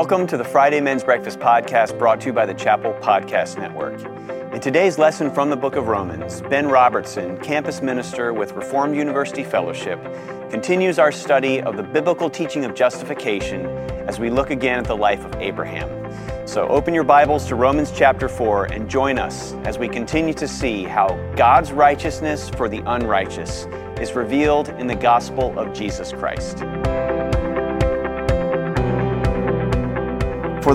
Welcome to the Friday Men's Breakfast Podcast, brought to you by the Chapel Podcast Network. In today's lesson from the book of Romans, Ben Robertson, campus minister with Reformed University Fellowship, continues our study of the biblical teaching of justification as we look again at the life of Abraham. So open your Bibles to Romans chapter 4 and join us as we continue to see how God's righteousness for the unrighteous is revealed in the gospel of Jesus Christ. For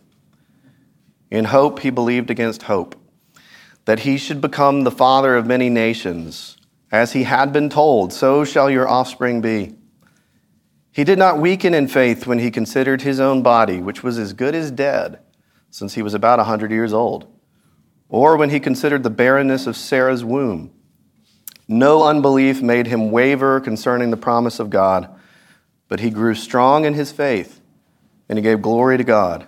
In hope he believed against hope, that he should become the father of many nations. As he had been told, so shall your offspring be. He did not weaken in faith when he considered his own body, which was as good as dead, since he was about 100 years old, or when he considered the barrenness of Sarah's womb. No unbelief made him waver concerning the promise of God, but he grew strong in his faith, and he gave glory to God,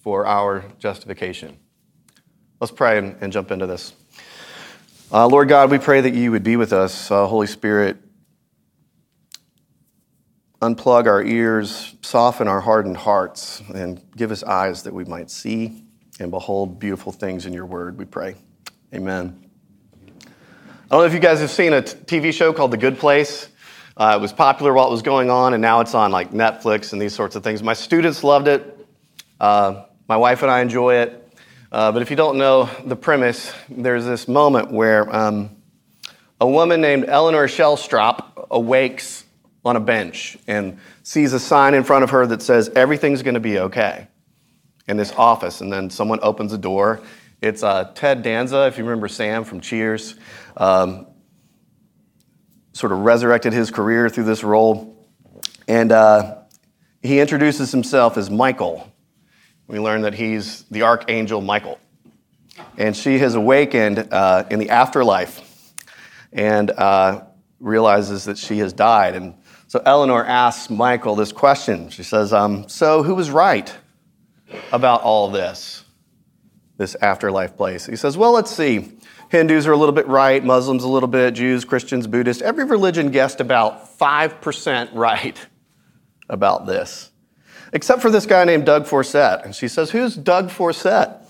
for our justification. Let's pray and jump into this. Lord God, we pray that you would be with us. Holy Spirit, unplug our ears, soften our hardened hearts, and give us eyes that we might see and behold beautiful things in your word, we pray. Amen. I don't know if you guys have seen a TV show called The Good Place. It was popular while it was going on, and now it's on like Netflix and these sorts of things. My students loved it. My wife and I enjoy it, but if you don't know the premise, there's this moment where a woman named Eleanor Shellstrop awakes on a bench and sees a sign in front of her that says, everything's going to be okay in this office, and then someone opens a door. It's Ted Danson, if you remember Sam from Cheers, sort of resurrected his career through this role, and he introduces himself as Michael. We learn that he's the archangel Michael. And she has awakened in the afterlife and realizes that she has died. And so Eleanor asks Michael this question. She says, so who was right about all this afterlife place? He says, well, let's see. Hindus are a little bit right, Muslims a little bit, Jews, Christians, Buddhists. Every religion guessed about 5% right about this, except for this guy named Doug Forsett. And she says, who's Doug Forsett?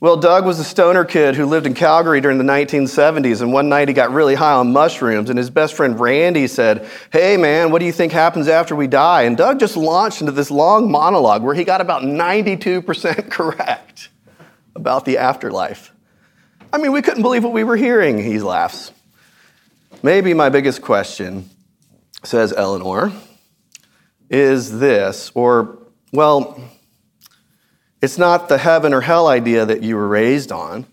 Well, Doug was a stoner kid who lived in Calgary during the 1970s, and one night he got really high on mushrooms, and his best friend Randy said, hey man, what do you think happens after we die? And Doug just launched into this long monologue where he got about 92% correct about the afterlife. I mean, we couldn't believe what we were hearing, he laughs. Maybe my biggest question, says Eleanor, is this, or, well, it's not the heaven or hell idea that you were raised on,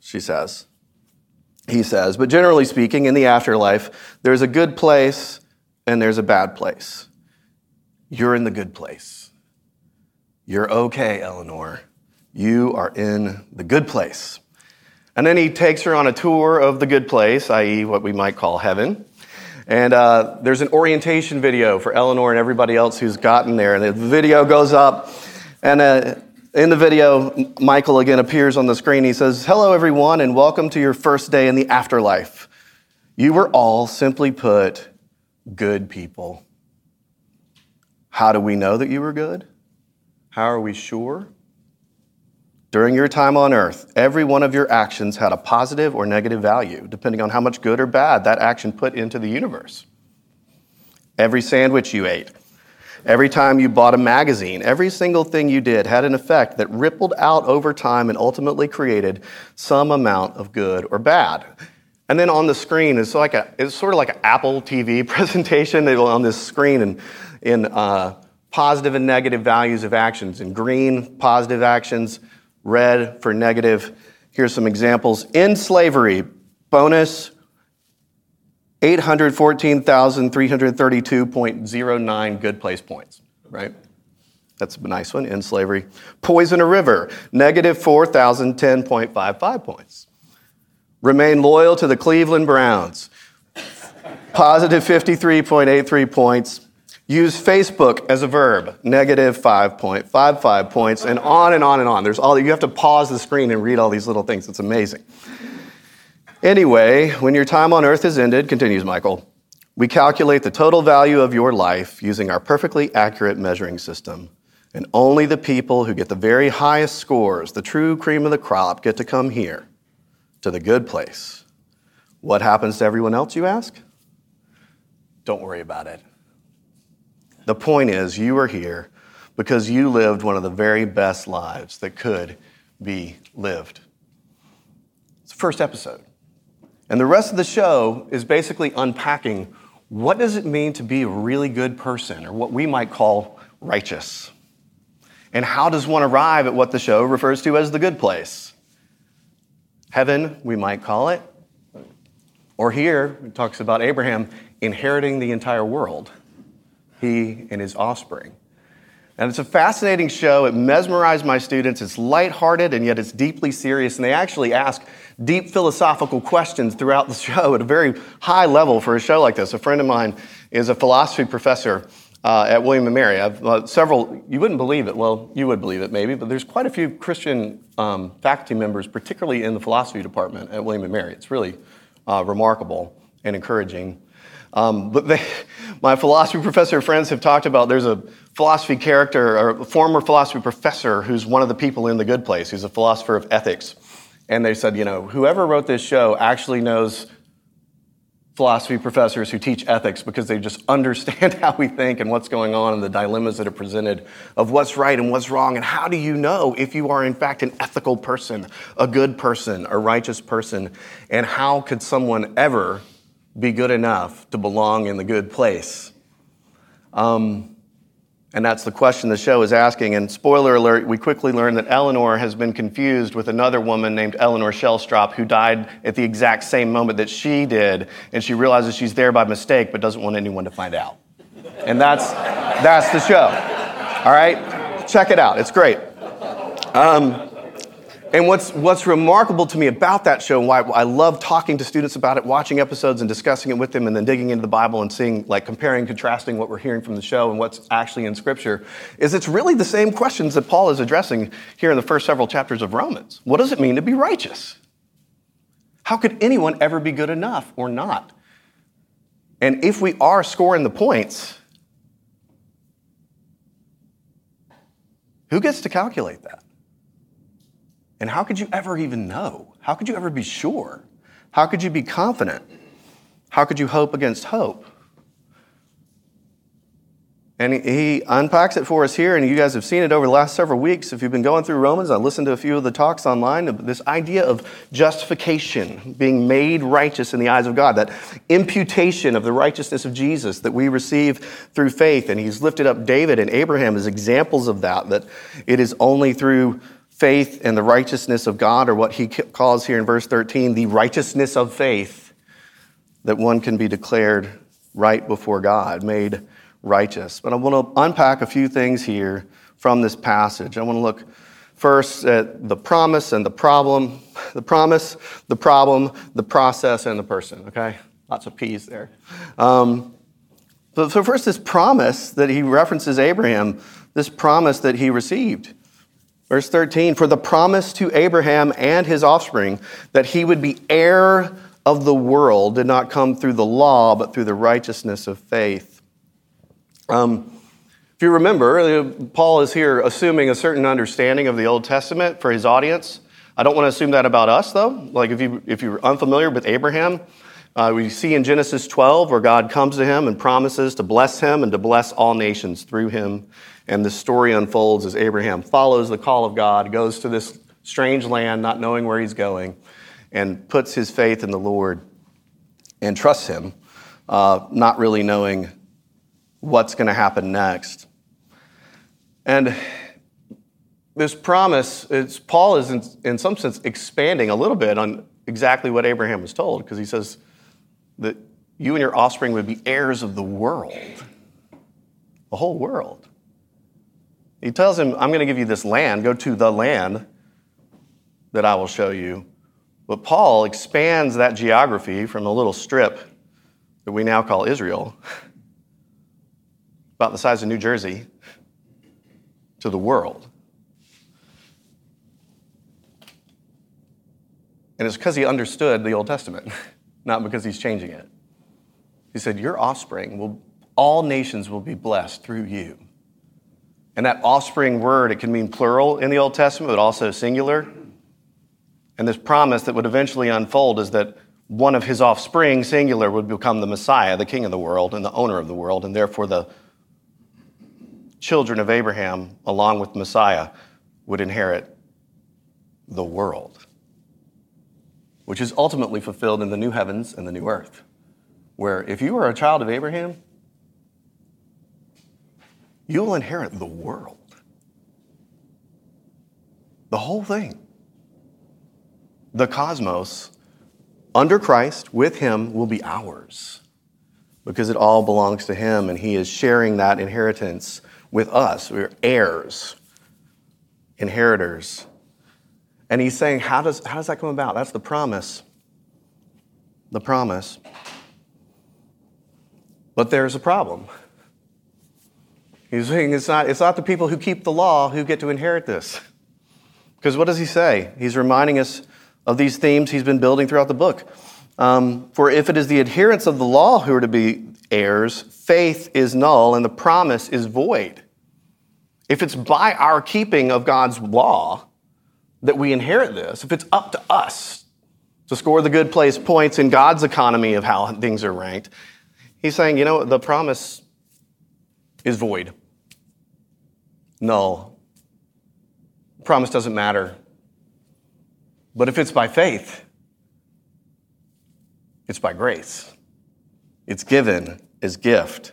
she says. He says, but generally speaking, in the afterlife, there's a good place and there's a bad place. You're in the good place. You're okay, Eleanor. You are in the good place. And then he takes her on a tour of the good place, i.e. what we might call heaven. And there's an orientation video for Eleanor and everybody else who's gotten there. And the video goes up, and In the video, Michael again appears on the screen. He says, "Hello, everyone, and welcome to your first day in the afterlife. You were all, simply put, good people." How do we know that you were good? How are we sure? During your time on earth, every one of your actions had a positive or negative value, depending on how much good or bad that action put into the universe. Every sandwich you ate, every time you bought a magazine, every single thing you did had an effect that rippled out over time and ultimately created some amount of good or bad. And then on the screen, it's sort of like an Apple TV presentation on this screen, and in positive and negative values of actions. In green, positive actions, red for negative. Here's some examples. In slavery, bonus 814,332.09 good place points, right? That's a nice one, in slavery. Poison a river, negative 4,010.55 points. Remain loyal to the Cleveland Browns, positive 53.83 points. Use Facebook as a verb, negative 5.55 points, and on and on and on. There's all, you have to pause the screen and read all these little things. It's amazing. Anyway, when your time on earth is ended, continues Michael, we calculate the total value of your life using our perfectly accurate measuring system. And only the people who get the very highest scores, the true cream of the crop, get to come here, to the good place. What happens to everyone else, you ask? Don't worry about it. The point is, you are here because you lived one of the very best lives that could be lived. It's the first episode. And the rest of the show is basically unpacking what does it mean to be a really good person, or what we might call righteous. And how does one arrive at what the show refers to as the good place? Heaven, we might call it. Or here, it talks about Abraham inheriting the entire world, he and his offspring. And it's a fascinating show. It mesmerized my students. It's lighthearted, and yet it's deeply serious. And they actually ask deep philosophical questions throughout the show at a very high level for a show like this. A friend of mine is a philosophy professor at William & Mary. I've several, you wouldn't believe it. Well, you would believe it maybe, but there's quite a few Christian faculty members, particularly in the philosophy department at William & Mary. It's really remarkable and encouraging. My philosophy professor friends have talked about, there's a philosophy character, or a former philosophy professor who's one of the people in the good place, who's a philosopher of ethics. And they said, whoever wrote this show actually knows philosophy professors who teach ethics, because they just understand how we think and what's going on and the dilemmas that are presented of what's right and what's wrong. And how do you know if you are in fact an ethical person, a good person, a righteous person? And how could someone ever be good enough to belong in the good place? And that's the question the show is asking. And spoiler alert, we quickly learn that Eleanor has been confused with another woman named Eleanor Shellstrop, who died at the exact same moment that she did. And she realizes she's there by mistake, but doesn't want anyone to find out. And that's the show. All right? Check it out. It's great. And what's remarkable to me about that show, and why I love talking to students about it, watching episodes and discussing it with them, and then digging into the Bible and seeing, like, comparing, contrasting what we're hearing from the show and what's actually in Scripture, is it's really the same questions that Paul is addressing here in the first several chapters of Romans. What does it mean to be righteous? How could anyone ever be good enough or not? And if we are scoring the points, who gets to calculate that? And how could you ever even know? How could you ever be sure? How could you be confident? How could you hope against hope? And he unpacks it for us here, and you guys have seen it over the last several weeks. If you've been going through Romans, I listened to a few of the talks online, this idea of justification, being made righteous in the eyes of God, that imputation of the righteousness of Jesus that we receive through faith. And he's lifted up David and Abraham as examples of that it is only through faith and the righteousness of God, or what he calls here in verse 13, the righteousness of faith, that one can be declared right before God, made righteous. But I want to unpack a few things here from this passage. I want to look first at the promise and the problem, the promise, the problem, the process, and the person, okay? Lots of P's there. So first, this promise that he references Abraham, this promise that he received. Verse 13, for the promise to Abraham and his offspring that he would be heir of the world did not come through the law, but through the righteousness of faith. If you remember, Paul is here assuming a certain understanding of the Old Testament for his audience. I don't want to assume that about us, though. Like, if you're unfamiliar with Abraham, we see in Genesis 12 where God comes to him and promises to bless him and to bless all nations through him. And the story unfolds as Abraham follows the call of God, goes to this strange land, not knowing where he's going, and puts his faith in the Lord and trusts him, not really knowing what's going to happen next. And this promise, Paul is in some sense expanding a little bit on exactly what Abraham was told, because he says that you and your offspring would be heirs of the world, the whole world. He tells him, I'm going to give you this land. Go to the land that I will show you. But Paul expands that geography from the little strip that we now call Israel, about the size of New Jersey, to the world. And it's because he understood the Old Testament, not because he's changing it. He said, your offspring, all nations will be blessed through you. And that offspring word, it can mean plural in the Old Testament, but also singular. And this promise that would eventually unfold is that one of his offspring, singular, would become the Messiah, the king of the world and the owner of the world, and therefore the children of Abraham, along with Messiah, would inherit the world, which is ultimately fulfilled in the new heavens and the new earth, where if you are a child of Abraham, you'll inherit the world. The whole thing. The cosmos, under Christ, with him, will be ours, because it all belongs to him, and he is sharing that inheritance with us. We're heirs, inheritors. And he's saying, how does that come about? That's the promise. The promise. But there's a problem. He's saying it's not the people who keep the law who get to inherit this. Because what does he say? He's reminding us of these themes he's been building throughout the book. For if it is the adherents of the law who are to be heirs, faith is null and the promise is void. If it's by our keeping of God's law that we inherit this, if it's up to us to score the good place points in God's economy of how things are ranked, he's saying, you know, the promise is void. Null. Promise doesn't matter. But if it's by faith, it's by grace. It's given as gift.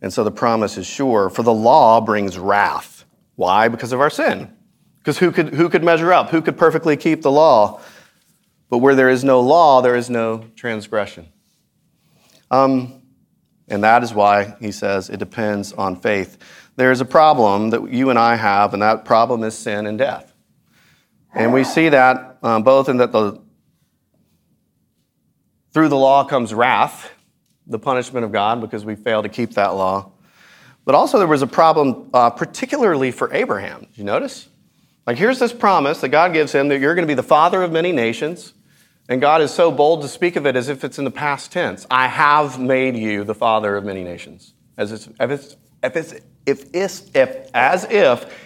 And so the promise is sure. For the law brings wrath. Why? Because of our sin. Because who could measure up? Who could perfectly keep the law? But where there is no law, there is no transgression. And that is why, he says, it depends on faith. There is a problem that you and I have, and that problem is sin and death. And we see that both in that through the law comes wrath, the punishment of God, because we fail to keep that law. But also there was a problem particularly for Abraham. Did you notice? Like, here's this promise that God gives him that you're going to be the father of many nations. And God is so bold to speak of it as if it's in the past tense. I have made you the father of many nations, as if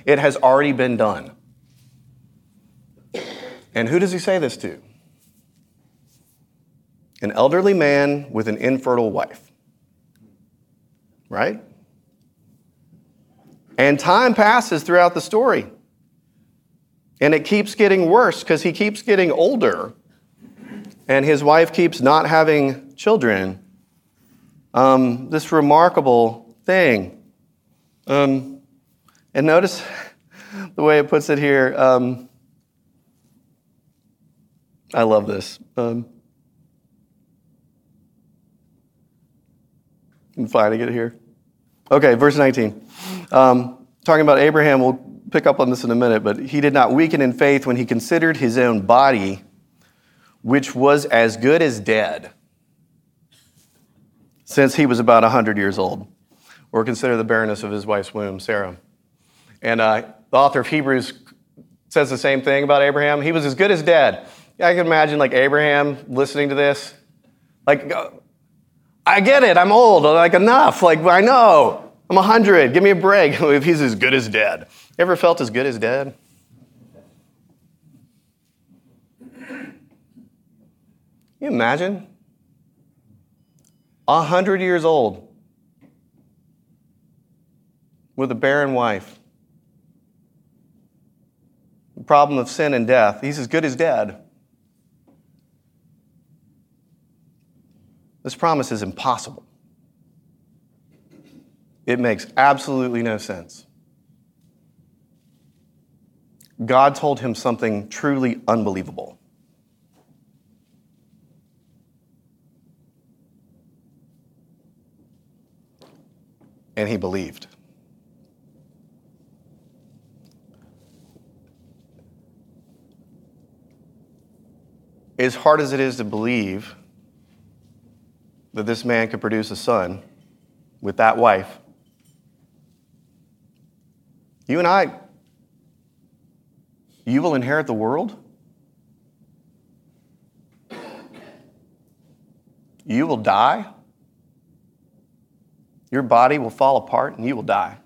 it has already been done. And who does he say this to? An elderly man with an infertile wife, right? And time passes throughout the story, and it keeps getting worse because he keeps getting older. And his wife keeps not having children. This remarkable thing. And notice the way it puts it here. I love this. I'm finding it here. Okay, verse 19. Talking about Abraham, we'll pick up on this in a minute, but he did not weaken in faith when he considered his own body, which was as good as dead, since he was about 100 years old, or consider the barrenness of his wife's womb, Sarah. And the author of Hebrews says the same thing about Abraham. He was as good as dead. I can imagine like Abraham listening to this. Like, I get it. I'm old. Like, enough. Like, I know. I'm 100. Give me a break. If he's as good as dead. Ever felt as good as dead? Can you imagine? 100 years old with a barren wife. The problem of sin and death. He's as good as dead. This promise is impossible. It makes absolutely no sense. God told him something truly unbelievable. And he believed. As hard as it is to believe that this man could produce a son with that wife, you and I, you will inherit the world. You will die. Your body will fall apart and you will die.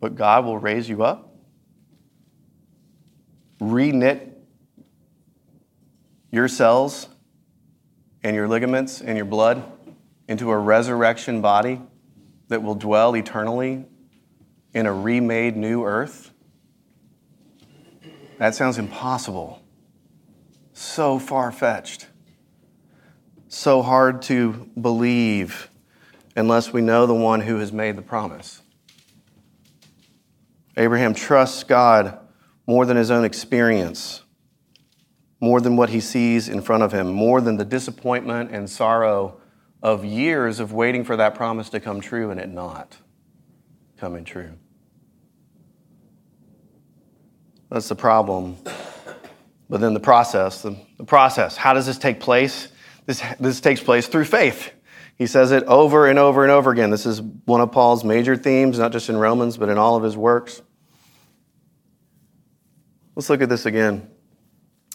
But God will raise you up, re-knit your cells and your ligaments and your blood into a resurrection body that will dwell eternally in a remade new earth. That sounds impossible. So far-fetched. So hard to believe unless we know the one who has made the promise. Abraham trusts God more than his own experience, more than what he sees in front of him, more than the disappointment and sorrow of years of waiting for that promise to come true and it not coming true. That's the problem. But then the process, how does this take place? This takes place through faith. He says it over and over and over again. This is one of Paul's major themes, not just in Romans, but in all of his works. Let's look at this again.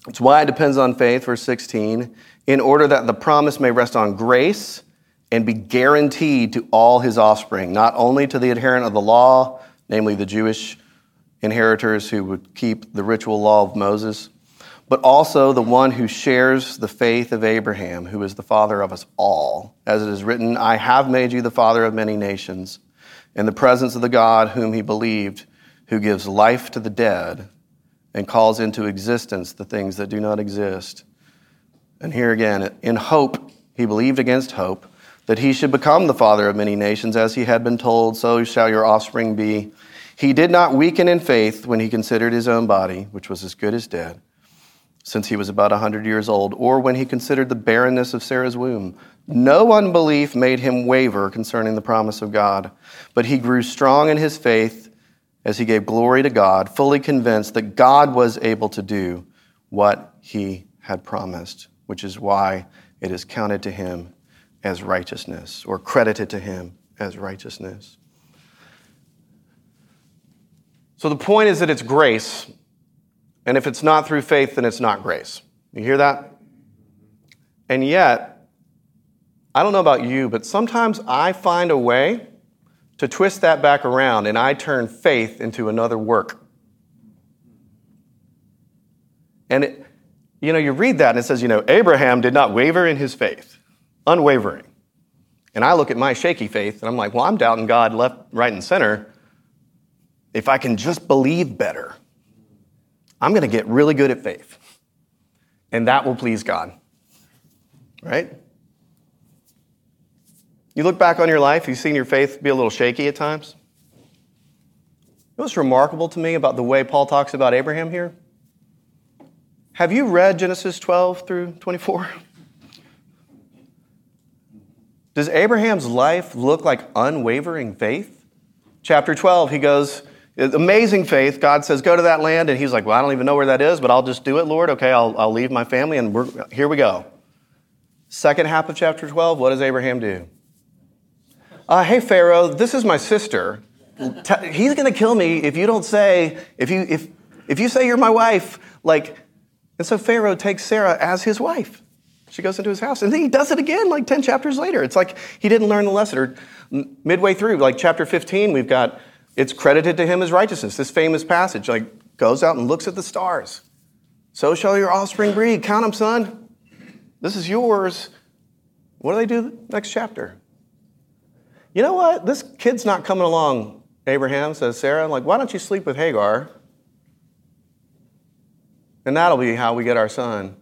It's why it depends on faith, verse 16, in order that the promise may rest on grace and be guaranteed to all his offspring, not only to the adherent of the law, namely the Jewish inheritors who would keep the ritual law of Moses, but also the one who shares the faith of Abraham, who is the father of us all. As it is written, I have made you the father of many nations, in the presence of the God whom he believed, who gives life to the dead and calls into existence the things that do not exist. And here again, in hope, he believed against hope, that he should become the father of many nations, as he had been told, so shall your offspring be. He did not weaken in faith when he considered his own body, which was as good as dead, since he was about 100 years old, or when he considered the barrenness of Sarah's womb. No unbelief made him waver concerning the promise of God, but he grew strong in his faith as he gave glory to God, fully convinced that God was able to do what he had promised, which is why it is counted to him as righteousness, or credited to him as righteousness. So the point is that it's grace. And if it's not through faith, then it's not grace. You hear that? And yet, I don't know about you, but sometimes I find a way to twist that back around and I turn faith into another work. And, you read that and it says, Abraham did not waver in his faith, unwavering. And I look at my shaky faith and I'm like, well, I'm doubting God left, right, and center. If I can just believe better, I'm going to get really good at faith, and that will please God, right? You look back on your life, you've seen your faith be a little shaky at times. You know what's remarkable to me about the way Paul talks about Abraham here? Have you read Genesis 12 through 24? Does Abraham's life look like unwavering faith? Chapter 12, he goes, amazing faith. God says, go to that land. And he's like, well, I don't even know where that is, but I'll just do it, Lord. Okay, I'll leave my family, and here we go. Second half of chapter 12, what does Abraham do? Hey, Pharaoh, this is my sister. he's going to kill me if you don't say, if you say you're my wife, like, and so Pharaoh takes Sarah as his wife. She goes into his house, and then he does it again, like 10 chapters later. It's like he didn't learn the lesson. Or midway through, like chapter 15, we've got, it's credited to him as righteousness. This famous passage, like, goes out and looks at the stars. So shall your offspring breed. Count them, son. This is yours. What do they do next chapter? You know what? This kid's not coming along, Abraham, says Sarah. I'm like, why don't you sleep with Hagar? And that'll be how we get our son.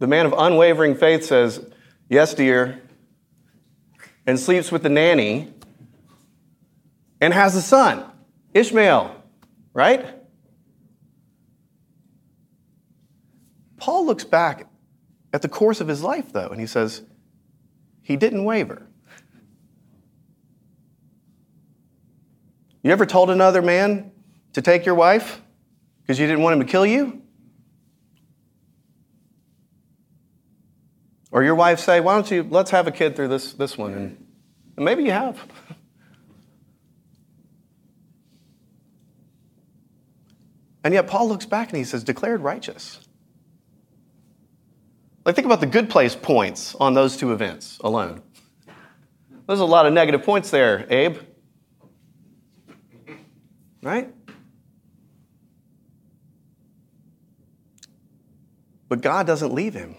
The man of unwavering faith says, yes, dear, and sleeps with the nanny and has a son, Ishmael, right? Paul looks back at the course of his life, though, and he says, he didn't waver. You ever told another man to take your wife? Because you didn't want him to kill you? Or your wife say, why don't you, let's have a kid through this one. And maybe you have. And yet Paul looks back and he says, declared righteous. Like, think about the good place points on those two events alone. There's a lot of negative points there, Abe. Right? But God doesn't leave him.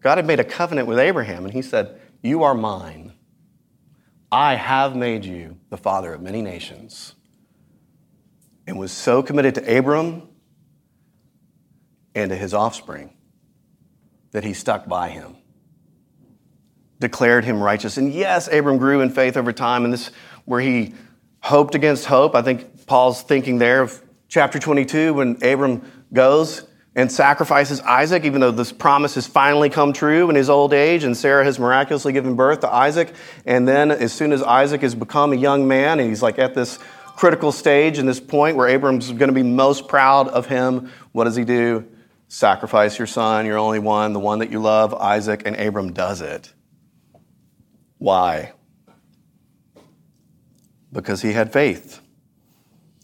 God had made a covenant with Abraham, and he said, you are mine. I have made you the father of many nations. And was so committed to Abram and to his offspring that he stuck by him, declared him righteous. And yes, Abram grew in faith over time, and this where he hoped against hope. I think Paul's thinking there of chapter 22 when Abram goes and sacrifices Isaac, even though this promise has finally come true in his old age, and Sarah has miraculously given birth to Isaac. And then as soon as Isaac has become a young man, and he's like at this critical stage and this point where Abram's going to be most proud of him, what does he do? Sacrifice your son, your only one, the one that you love, Isaac, and Abram does it. Why? Because he had faith.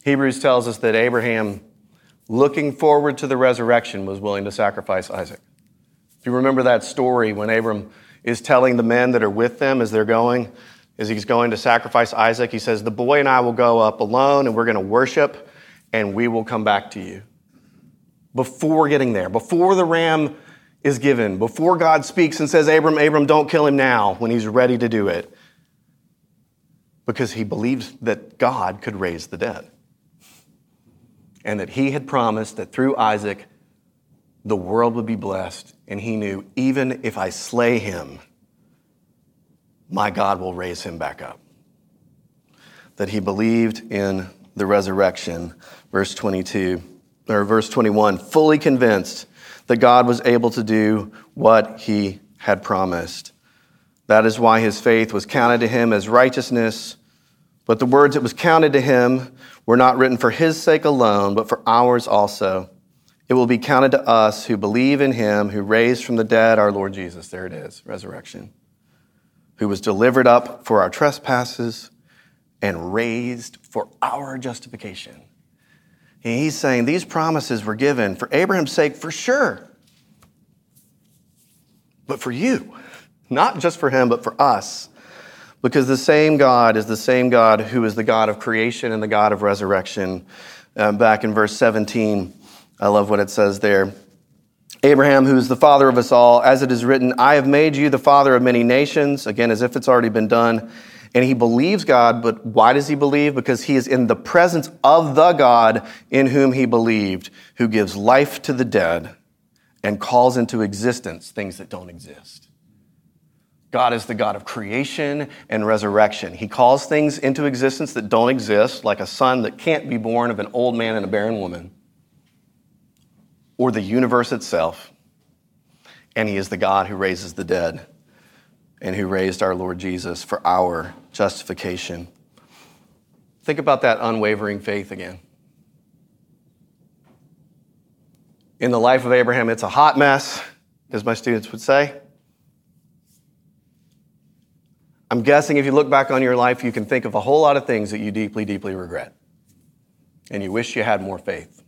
Hebrews tells us that Abraham, looking forward to the resurrection, was willing to sacrifice Isaac. If you remember that story when Abram is telling the men that are with them as he's going to sacrifice Isaac, he says, the boy and I will go up alone and we're going to worship and we will come back to you. Before getting there, before the ram is given, before God speaks and says, Abram, Abram, don't kill him now, when he's ready to do it, because he believed that God could raise the dead. And that he had promised that through Isaac, the world would be blessed. And he knew, even if I slay him, my God will raise him back up. That he believed in the resurrection. Verse 21, fully convinced that God was able to do what he had promised. That is why his faith was counted to him as righteousness. But the words that was counted to him were not written for his sake alone, but for ours also. It will be counted to us who believe in him, who raised from the dead our Lord Jesus. There it is, resurrection. Who was delivered up for our trespasses and raised for our justification. And he's saying these promises were given for Abraham's sake for sure, but for you, not just for him, but for us. Because the same God is the same God who is the God of creation and the God of resurrection. Back in verse 17, I love what it says there. Abraham, who is the father of us all, as it is written, I have made you the father of many nations, again, as if it's already been done. And he believes God, but why does he believe? Because he is in the presence of the God in whom he believed, who gives life to the dead and calls into existence things that don't exist. God is the God of creation and resurrection. He calls things into existence that don't exist, like a son that can't be born of an old man and a barren woman, or the universe itself. And he is the God who raises the dead and who raised our Lord Jesus for our justification. Think about that unwavering faith again. In the life of Abraham, it's a hot mess, as my students would say. I'm guessing if you look back on your life, you can think of a whole lot of things that you deeply, deeply regret. And you wish you had more faith.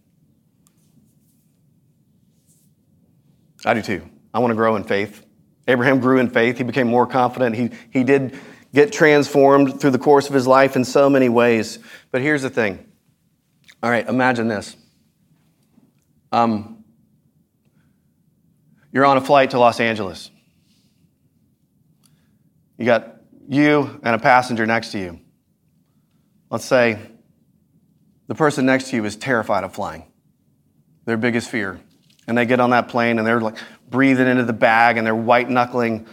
I do too. I want to grow in faith. Abraham grew in faith. He became more confident. He did get transformed through the course of his life in so many ways. But here's the thing. All right, imagine this. You're on a flight to Los Angeles. You got you and a passenger next to you. Let's say the person next to you is terrified of flying. Their biggest fear. And they get on that plane and they're like breathing into the bag and they're white-knuckling,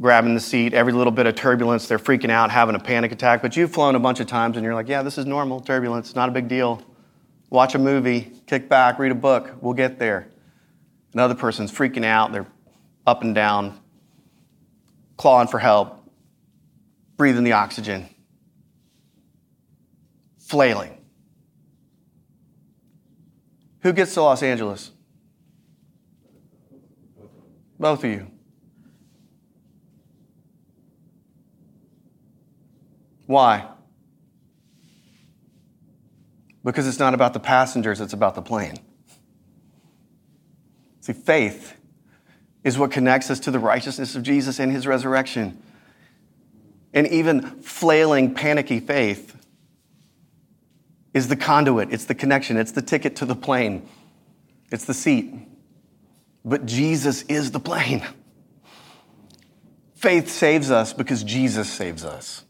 grabbing the seat, every little bit of turbulence. They're freaking out, having a panic attack. But you've flown a bunch of times and you're like, yeah, this is normal, turbulence, not a big deal. Watch a movie, kick back, read a book, we'll get there. Another person's freaking out, they're up and down, clawing for help, breathing the oxygen, flailing. Who gets to Los Angeles? Both of you. Why? Because it's not about the passengers, it's about the plane. See, faith is what connects us to the righteousness of Jesus and his resurrection. And even flailing, panicky faith is the conduit, it's the connection, it's the ticket to the plane, it's the seat. But Jesus is the plane. Faith saves us because Jesus saves us.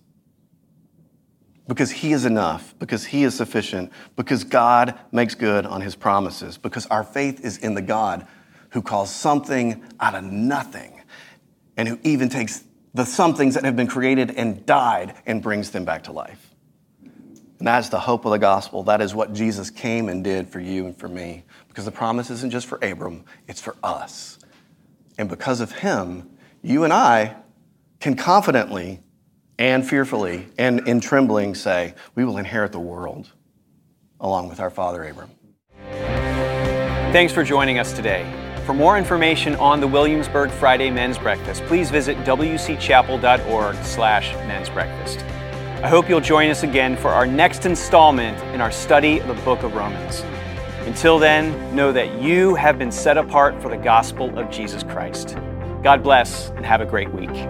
Because he is enough, because he is sufficient, because God makes good on his promises, because our faith is in the God who calls something out of nothing and who even takes the somethings that have been created and died and brings them back to life. And that's the hope of the gospel. That is what Jesus came and did for you and for me, because the promise isn't just for Abram, it's for us. And because of him, you and I can confidently and fearfully and in trembling say, we will inherit the world along with our father Abram. Thanks for joining us today. For more information on the Williamsburg Friday Men's Breakfast, please visit wcchapel.org/mensbreakfast. I hope you'll join us again for our next installment in our study of the book of Romans. Until then, know that you have been set apart for the gospel of Jesus Christ. God bless and have a great week.